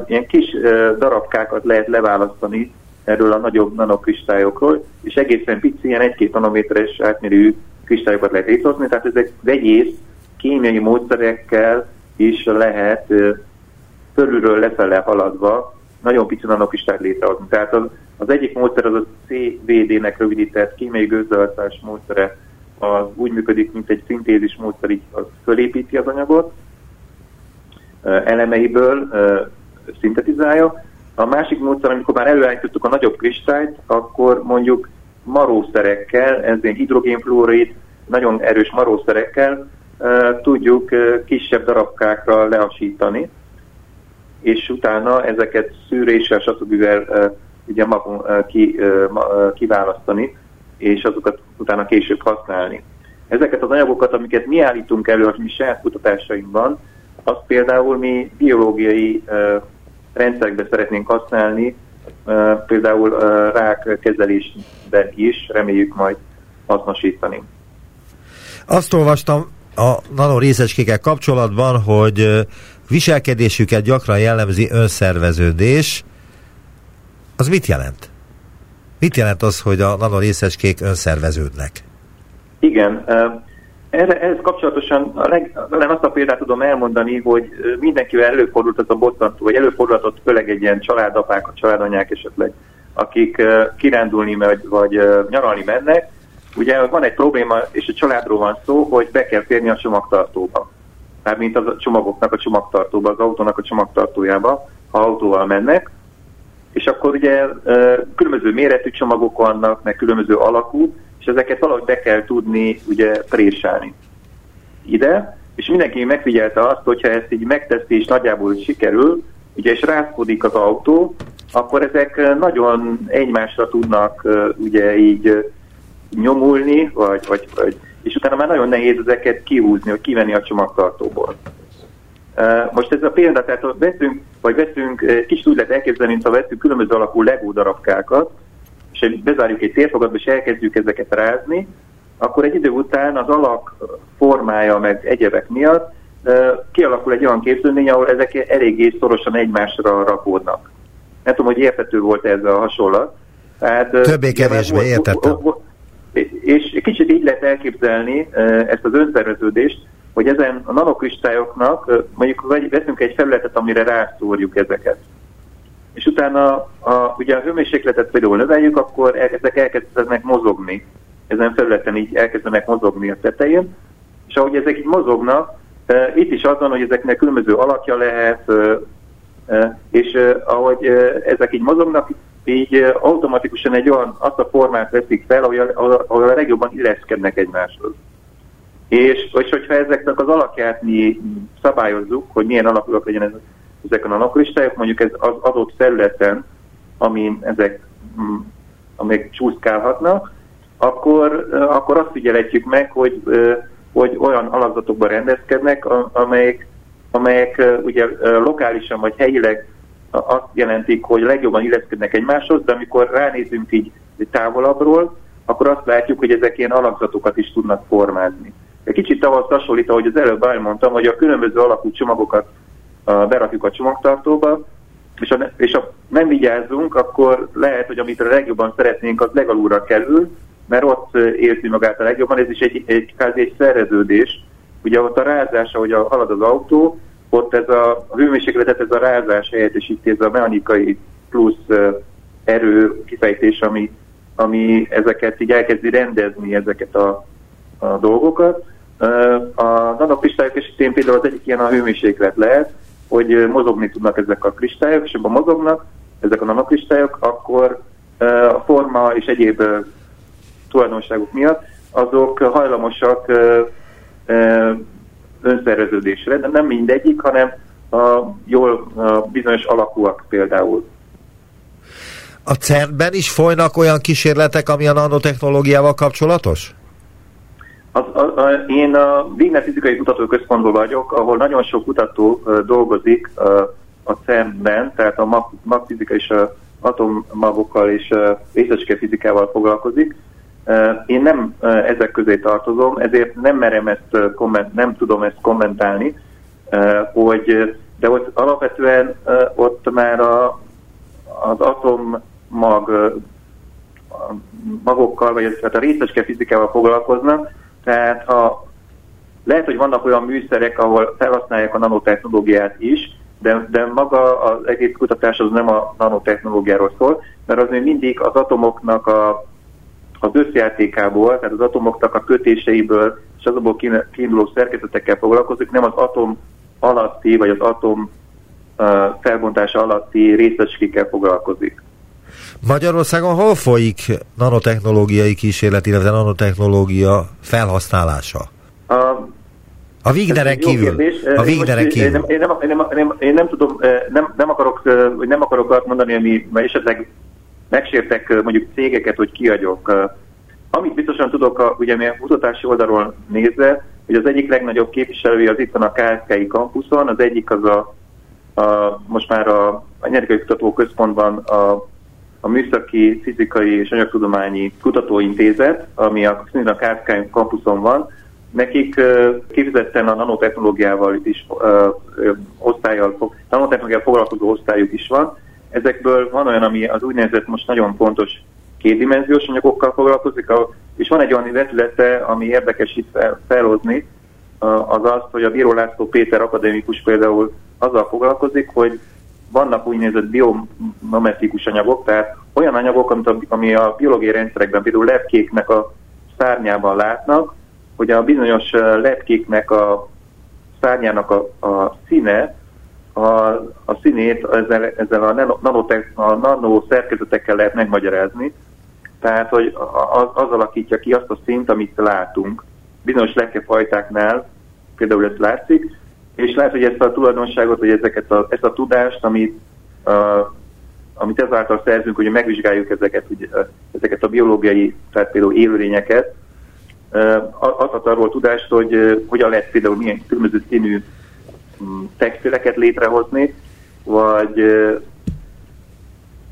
ilyen kis darabkákat lehet leválasztani erről a nagyobb nanokristályokról, és egészen pici, ilyen egy-két nanométeres átmérőjű kristályokat lehet létrehozni, tehát ezek vegyész kémiai módszerekkel is lehet fölülről lefele haladva nagyon pici nanokristályt létrehozni. Tehát az, az egyik módszer az a cé vé dé-nek rövidített kémiai gőzlehajtás módszere, az úgy működik, mint egy szintézis módszer, így az fölépíti az anyagot, elemeiből szintetizálja. A másik módszer, amikor már előállítottuk a nagyobb kristályt, akkor mondjuk marószerekkel, ez egy hidrogénfluorid, nagyon erős marószerekkel tudjuk kisebb darabkákra lehasítani, és utána ezeket szűréssel, stb. Ugye magunk ki, kiválasztani, és azokat utána később használni. Ezeket az anyagokat, amiket mi állítunk elő a mi saját kutatásainkban, azt például mi biológiai uh, rendszerekbe szeretnénk használni, uh, például uh, rák kezelésben is reméljük majd hasznosítani. Azt olvastam a nanorészecskékkel kapcsolatban, hogy viselkedésüket gyakran jellemzi önszerveződés. Az mit jelent? Mit jelent az, hogy a nanorészecskék önszerveződnek? Igen, uh, Erre, ehhez kapcsolatosan a leg, azt a példát tudom elmondani, hogy mindenkivel előfordult az a bosszantó, vagy előfordulhatott főleg egy ilyen családapák, a családanyák esetleg, akik kirándulni vagy, vagy nyaralni mennek. Ugye van egy probléma, és a családról van szó, hogy be kell férni a csomagtartóba. Mármint a csomagoknak a csomagtartóba, az autónak a csomagtartójába, ha autóval mennek. És akkor ugye különböző méretű csomagok vannak, meg különböző alakú, és ezeket valahogy be kell tudni ugye présálni ide, és mindenki megfigyelte azt, hogyha ezt így megteszi, és nagyjából sikerül, ugye és rászkodik az autó, akkor ezek nagyon egymásra tudnak ugye így nyomulni, vagy, vagy, vagy, és utána már nagyon nehéz ezeket kihúzni, vagy kivenni a csomagtartóból. Most ez a példa, tehát ha veszünk, vagy veszünk, kis úgy lehet elképzelni, mint ha veszünk különböző alakú legó darabkákat, és bezárjuk egy térfogatba, és elkezdjük ezeket rázni, akkor egy idő után az alak formája meg egyebek miatt kialakul egy olyan képződmény, ahol ezek eléggé szorosan egymásra rakódnak. Nem tudom, hogy érthető volt ez a hasonlat. Többé-kevésbé értettem. És kicsit így lehet elképzelni ezt az önszerveződést, hogy ezen a nanokristályoknak, mondjuk veszünk egy felületet, amire rászórjuk ezeket. És utána a, ugye a hőmérsékletet például növeljük, akkor ezek elkezdenek mozogni. Ezen felületen így elkezdenek mozogni a tetején. És ahogy ezek így mozognak, e, itt is az van, hogy ezeknek különböző alakja lehet, e, e, és e, ahogy e, ezek így mozognak, így e, automatikusan egy olyan, azt a formát veszik fel, ahol, ahol, ahol a legjobban illeszkednek egymáshoz. És, és hogyha ezeknek az alakját mi szabályozzuk, hogy milyen alakúak legyen ez, ezek a nanokristályok, mondjuk ez az adott felületen, amin ezek amelyek csúszkálhatnak, akkor, akkor azt figyeletjük meg, hogy, hogy olyan alakzatokban rendezkednek, amelyek, amelyek ugye lokálisan vagy helyileg azt jelentik, hogy legjobban illeszkednek egymáshoz, de amikor ránézünk így távolabbról, akkor azt látjuk, hogy ezek ilyen alakzatokat is tudnak formázni. Kicsit tavasz hasonlít, ahogy az előbb elmondtam, hogy a különböző alakú csomagokat berakjuk a csomagtartóba, és ha, ne, és ha nem vigyázzunk, akkor lehet, hogy amit a legjobban szeretnénk, az legalulra kerül, mert ott érzi magát a legjobban. Ez is egy, egy, egy, egy szerveződés. Ugye ott a rázás, ahogy a, halad az autó, ott ez a hőmérsékletet, ez a rázás helyettesíti, ez a mechanikai plusz erő kifejtés, ami, ami ezeket így elkezdi rendezni, ezeket a, a dolgokat. A nanokristályok esetén például az egyik ilyen a hőmérséklet lehet, hogy mozogni tudnak ezek a kristályok, és abban mozognak ezek a nanokristályok, akkor a forma és egyéb tulajdonságuk miatt, azok hajlamosak ö, ö, önszerveződésre, de nem mindegyik, hanem a, jól a bizonyos alakúak például. A cernben is folynak olyan kísérletek, ami a nanotechnológiával kapcsolatos? Az, a, a, én a Wigner Fizikai Kutatóközpontból vagyok, ahol nagyon sok kutató uh, dolgozik uh, a cernben, tehát a magfizika és uh, atommagokkal és uh, részecske fizikával foglalkozik. Uh, én nem uh, ezek közé tartozom, ezért nem merem ezt uh, komment, nem tudom ezt kommentálni, uh, hogy, de ott alapvetően uh, ott már a, az atommag uh, magokkal, vagy hát a részecske fizikával foglalkoznak. Tehát a, lehet, hogy vannak olyan műszerek, ahol felhasználják a nanotechnológiát is, de, de maga az egész kutatás az nem a nanotechnológiáról szól, mert az még mindig az atomoknak a, az összjátékából, tehát az atomoknak a kötéseiből és azokból kiinduló szerkezetekkel foglalkozik, nem az atom alatti, vagy az atom uh, felbontása alatti részecskékkel foglalkozik. Magyarországon hol folyik nanotechnológiai kísérlet, illetve nanotechnológia felhasználása? A, a Wigneren kívül. A Wigneren kívül. Én nem, én nem, én, én nem tudom, nem, nem akarok, nem akarok azt mondani, ami esetleg megsértek mondjuk cégeket, hogy kiadjak. Amit biztosan tudok, a, ugye mi a kutatási oldalról nézve, hogy az egyik legnagyobb képviselője az itt van a ká es ká-i kampuszon, az egyik az a, a most már a, a Nyergői Kutatóközpontban a a Műszaki Fizikai és Anyagtudományi Kutatóintézet, ami a ká es ká kampuszon van, nekik képzetten a nanotechnológiával is osztályal, nanotechnológiával foglalkozó osztályuk is van. Ezekből van olyan, ami az úgynevezett most nagyon fontos kétdimenziós anyagokkal foglalkozik, és van egy olyan vetülete, ami érdekes itt felhozni, az az, hogy a Bíró László Péter akadémikus például azzal foglalkozik, hogy vannak úgynevezett biomimetikus anyagok, tehát olyan anyagok, amit a, ami a biológiai rendszerekben, például lepkéknek a szárnyában látnak, hogy a bizonyos lepkéknek a szárnyának a, a színe, a, a színét ezzel, ezzel a, nano, a nano szerkezetekkel lehet megmagyarázni, tehát hogy az, az alakítja ki azt a színt, amit látunk. Bizonyos lepkefajtáknál például ez látszik, és lehet, hogy ezt a tulajdonságot, vagy ezeket a, ezt a tudást, amit, uh, amit ezáltal szerzünk, hogy megvizsgáljuk ezeket, hogy, uh, ezeket a biológiai, tehát például élőlényeket, uh, adhat arról tudást, hogy uh, hogyan lehet például milyen különböző színű um, textileket létrehozni, vagy, uh,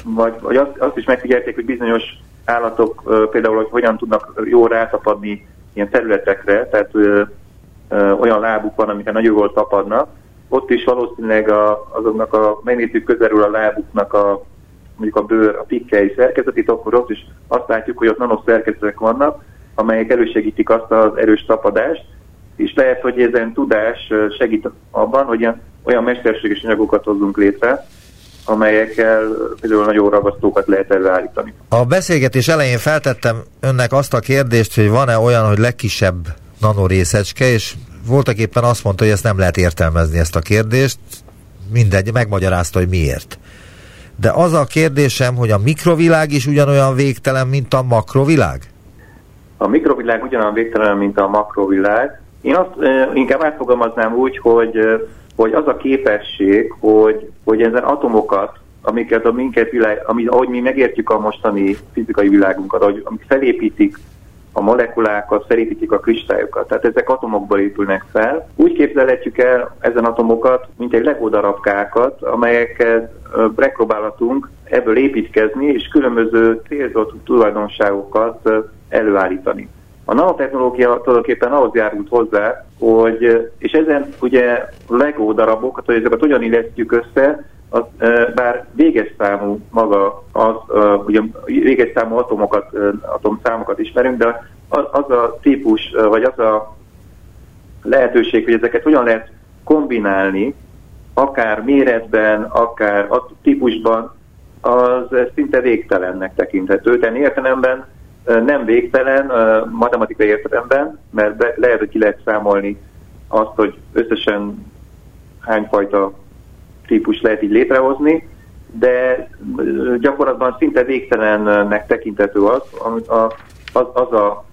vagy, vagy azt, azt is megfigyelték, hogy bizonyos állatok uh, például, hogy hogyan tudnak jól rátapadni ilyen területekre, tehát uh, olyan lábuk van, amiket nagyon jól tapadnak. Ott is valószínűleg a, azoknak a, megnézzük közelről a lábuknak a, mondjuk a bőr, a pikkely szerkezetét, akkor ott is azt látjuk, hogy ott nanoszerkezetek vannak, amelyek elősegítik azt az erős tapadást, és lehet, hogy ezen tudás segít abban, hogy ilyen, olyan mesterséges anyagokat hozzunk létre, amelyekkel például nagyon ragasztókat lehet előállítani. A beszélgetés elején feltettem önnek azt a kérdést, hogy van-e olyan, hogy legkisebb nanorészecske, és voltak éppen azt mondta, hogy ezt nem lehet értelmezni, ezt a kérdést. Mindegy, megmagyarázta, hogy miért. De az a kérdésem, hogy a mikrovilág is ugyanolyan végtelen, mint a makrovilág? A mikrovilág ugyanolyan végtelen, mint a makrovilág. Én azt eh, inkább átfogalmaznám úgy, hogy, hogy az a képesség, hogy, hogy ezen atomokat, amiket a minket világ, ami, ahogy mi megértjük a mostani fizikai világunkat, ahogy, amik felépítik a molekulákat, felépítik a kristályokat. Tehát ezek atomokból épülnek fel. Úgy képzelhetjük el ezen atomokat, mint egy legó darabkákat, amelyeket megpróbálhatunk ebből építkezni, és különböző célzott tulajdonságokat előállítani. A nanotechnológia tulajdonképpen ahhoz járult hozzá, hogy, és ezen ugye legó darabokat, hogy ezeket hogyan illesztjük össze, az, bár véges számú maga, az, ugye véges számú atomokat, atomszámokat ismerünk, de az a típus, vagy az a lehetőség, hogy ezeket hogyan lehet kombinálni, akár méretben, akár a típusban, az szinte végtelennek tekinthető. Tehát értelemben nem végtelen, matematikai értelemben, mert lehet, hogy ki lehet számolni azt, hogy összesen hányfajta típus lehet így létrehozni, de gyakorlatban szinte végtelennek tekinthető az, amit a az, az a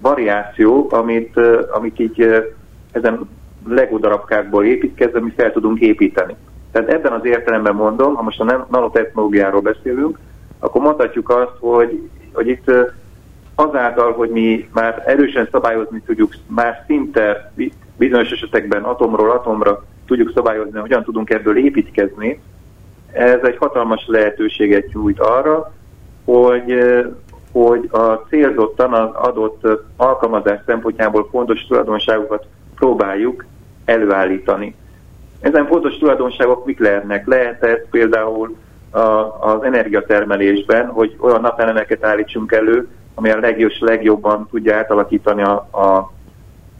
variáció, amit, amit így ezen legódarabkákból építkezve mi fel tudunk építeni. Tehát ebben az értelemben mondom, ha most a nanotechnológiáról beszélünk, akkor mondhatjuk azt, hogy, hogy itt azáltal, hogy mi már erősen szabályozni tudjuk, már szinte bizonyos esetekben atomról atomra tudjuk szabályozni, hogyan tudunk ebből építkezni, ez egy hatalmas lehetőséget nyújt arra, hogy, hogy a célzottan az adott alkalmazás szempontjából fontos tulajdonságokat próbáljuk előállítani. Ezen fontos tulajdonságok mik lehetnek? Lehet ez például a, az energiatermelésben, hogy olyan napelemeket állítsunk elő, amely a legjós, legjobban tudja átalakítani a, a,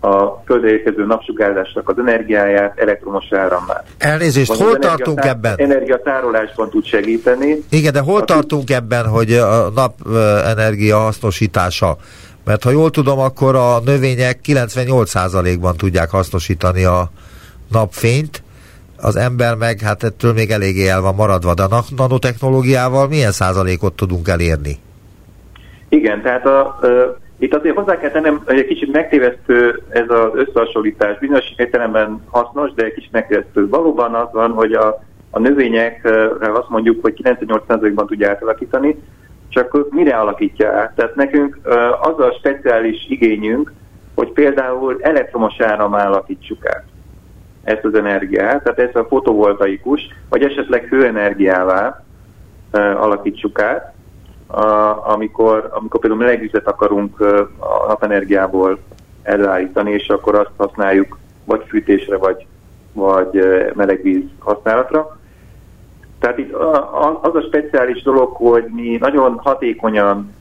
a földre érkező napsugárzásnak az energiáját elektromos árammá. Elnézést, hol energia, tartunk tá- ebben? Energiatárolásban tud segíteni. Igen, de hol a tartunk ebben, hogy a napenergia hasznosítása? Mert ha jól tudom, akkor a növények kilencvennyolc százalékban tudják hasznosítani a napfényt, az ember meg hát ettől még eléggé el van maradva, de a nanotechnológiával milyen százalékot tudunk elérni? Igen, tehát a, e, itt azért hozzá kell tennem, hogy egy kicsit megtévesztő ez az összehasonlítás, bizonyos értelemben hasznos, de egy kicsit megtévesztő. Valóban az van, hogy a, a növényekre azt mondjuk, hogy kilencvennyolc százalékban tudja átalakítani, csak mire alakítja át? Tehát nekünk e, az a speciális igényünk, hogy például elektromos árammal alakítsuk át ezt az energiát, tehát ez a fotovoltaikus, vagy esetleg hőenergiává e, alakítsuk át, A, amikor, amikor például melegvizet akarunk a napenergiából előállítani, és akkor azt használjuk vagy fűtésre, vagy, vagy melegvíz használatra. Tehát itt az a speciális dolog, hogy mi nagyon hatékonyan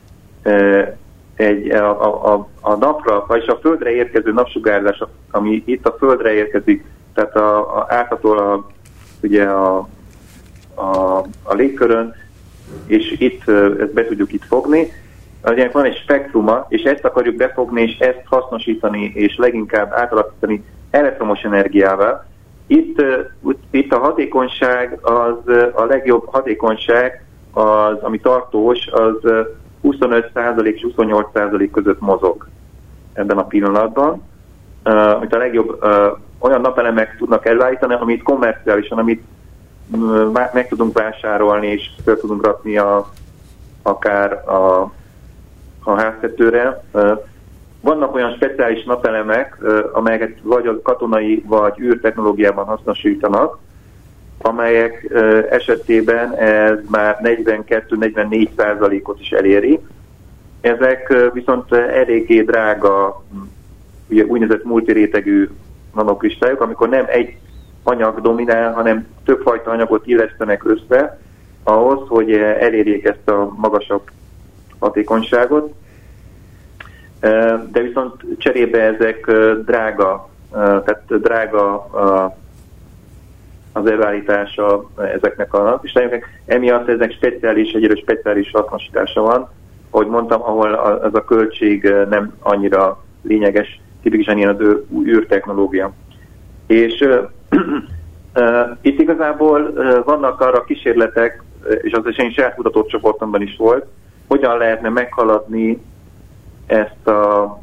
egy, a, a, a napra, vagyis a földre érkező napsugárzás, ami itt a földre érkezik, tehát a, a áthatol a, ugye a, a, a légkörön, és itt ezt be tudjuk itt fogni. Ugye van egy spektruma, és ezt akarjuk befogni, és ezt hasznosítani, és leginkább átalakítani elektromos energiával. Itt, itt a hatékonyság, az a legjobb hatékonyság, az, ami tartós, az huszonöt százalék és huszonnyolc százalék között mozog ebben a pillanatban, amit a legjobb olyan napelemek tudnak előállítani, amit kommerciálisan, amit meg tudunk vásárolni, és föl tudunk rakni a, akár a, a háztetőre. Vannak olyan speciális napelemek, amelyeket vagy a katonai, vagy űrtechnológiában hasznosítanak, amelyek esetében ez már negyvenkettő-negyvennégy százalékot is eléri. Ezek viszont eléggé drága, ugye úgynevezett multirétegű nanokristályok, amikor nem egy anyag dominál, hanem többfajta anyagot illesztenek össze ahhoz, hogy elérjék ezt a magasabb hatékonyságot. De viszont cserébe ezek drága, tehát drága az elvállítása ezeknek a napistályoknak. Emiatt ezek speciális, egyre speciális hasznosítása van. Ahogy mondtam, ahol ez a költség nem annyira lényeges, tipikusan ilyen az űrtechnológia. És itt igazából vannak arra kísérletek, és az is én saját kutatócsoportomban is volt, hogyan lehetne meghaladni ezt a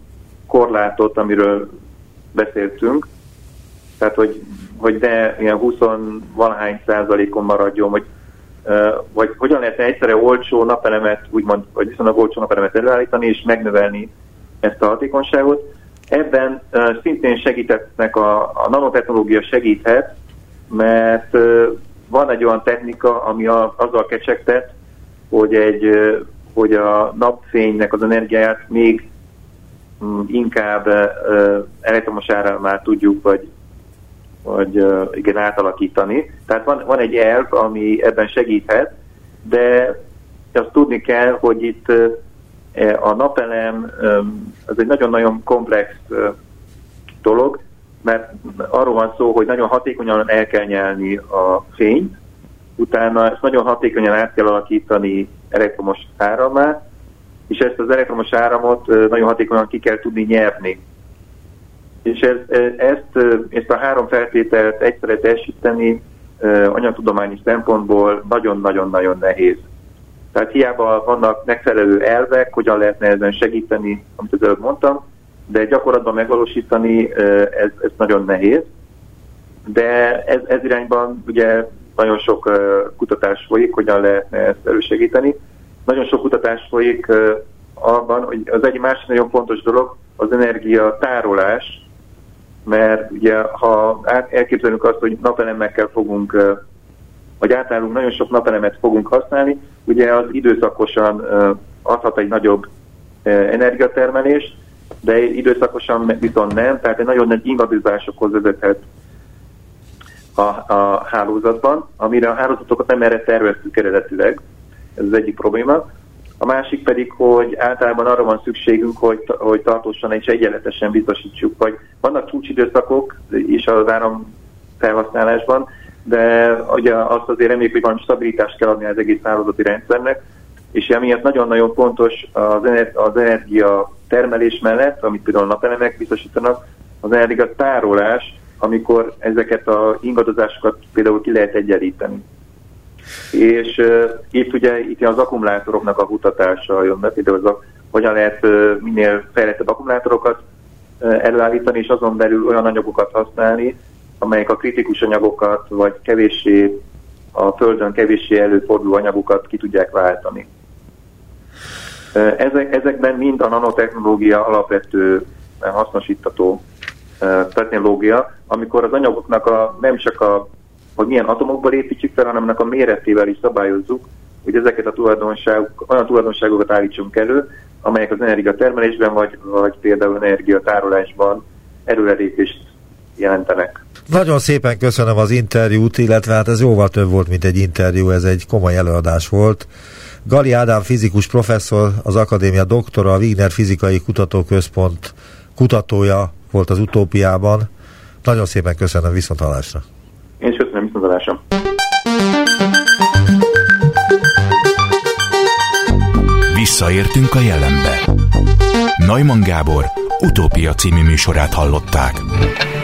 korlátot, amiről beszéltünk. Tehát, hogy, hogy ne ilyen húsz-valahány százalékon maradjon, vagy, vagy hogyan lehetne egyszerre olcsó napelemet, úgymond, vagy viszonylag olcsó napelemet előállítani, és megnövelni ezt a hatékonyságot. Ebben uh, szintén segítettnek a, a nanotechnológia segíthet, mert uh, van egy olyan technika, ami a, azzal kecsegtet, hogy, egy, uh, hogy a napfénynek az energiáját még um, inkább uh, elektromos árammá tudjuk, vagy, vagy uh, igen, átalakítani. Tehát van, van egy elv, ami ebben segíthet, de azt tudni kell, hogy itt uh, a napelem az egy nagyon-nagyon komplex dolog, mert arról van szó, hogy nagyon hatékonyan el kell nyelni a fényt, utána ezt nagyon hatékonyan át kell alakítani elektromos árammá, és ezt az elektromos áramot nagyon hatékonyan ki kell tudni nyerni. És ez, ezt, ezt a három feltételt egyszerre teljesíteni anyagtudományi szempontból nagyon-nagyon-nagyon nehéz. Tehát hiába vannak megfelelő elvek, hogyan lehetne ezen segíteni, amit az előbb mondtam, de gyakorlatban megvalósítani ez, ez nagyon nehéz. De ez, ez irányban ugye nagyon sok kutatás folyik, hogyan lehetne ezt elősegíteni. Nagyon sok kutatás folyik abban, hogy az egy másik nagyon fontos dolog az energia tárolás, mert ugye ha elképzelünk azt, hogy napelemekkel fogunk, vagy általunk nagyon sok napelemet fogunk használni, ugye az időszakosan adhat egy nagyobb energiatermelést, de időszakosan viszont nem, tehát egy nagyon nagy ingadozásokhoz vezethet a, a hálózatban, amire a hálózatokat nem erre terveztük eredetileg. Ez az egyik probléma. A másik pedig, hogy általában arra van szükségünk, hogy, hogy tartósan és egyenletesen biztosítsuk, vagy vannak csúcsidőszakok is az áram felhasználásban, de ugye azt azért reméljük, hogy van stabilitást kell adni az egész hálózati rendszernek, és emiatt nagyon-nagyon fontos az, ener- az energia termelés mellett, amit például napelemek biztosítanak, az energia tárolás, amikor ezeket az ingadozásokat például ki lehet egyenlíteni. És uh, itt ugye itt az akkumulátoroknak a kutatása jön be, például az, hogyan lehet uh, minél fejlettebb akkumulátorokat uh, előállítani, és azon belül olyan anyagokat használni, amelyek a kritikus anyagokat, vagy kevéssé a Földön kevéssé előforduló anyagokat ki tudják váltani. Uh, ezek, ezekben mind a nanotechnológia alapvető uh, hasznosítató uh, technológia, amikor az anyagoknak a, nem csak a hogy milyen atomokból építjük fel, hanem ennek a méretével is szabályozzuk, hogy ezeket a tulajdonságok, olyan tulajdonságokat állítsunk elő, amelyek az energiatermelésben, vagy, vagy például energiatárolásban erőrelépést jelentenek. Nagyon szépen köszönöm az interjút, illetve hát ez jóval több volt, mint egy interjú, ez egy komoly előadás volt. Gali Ádám fizikus professzor, az akadémia doktora, a Wigner Fizikai Kutatóközpont kutatója volt az Utópiában. Nagyon szépen köszönöm, viszonthallásra! Én is köszönöm, viszontlátásra. Visszaértünk a jelenbe. Neumann Gábor Utópia című műsorát hallották.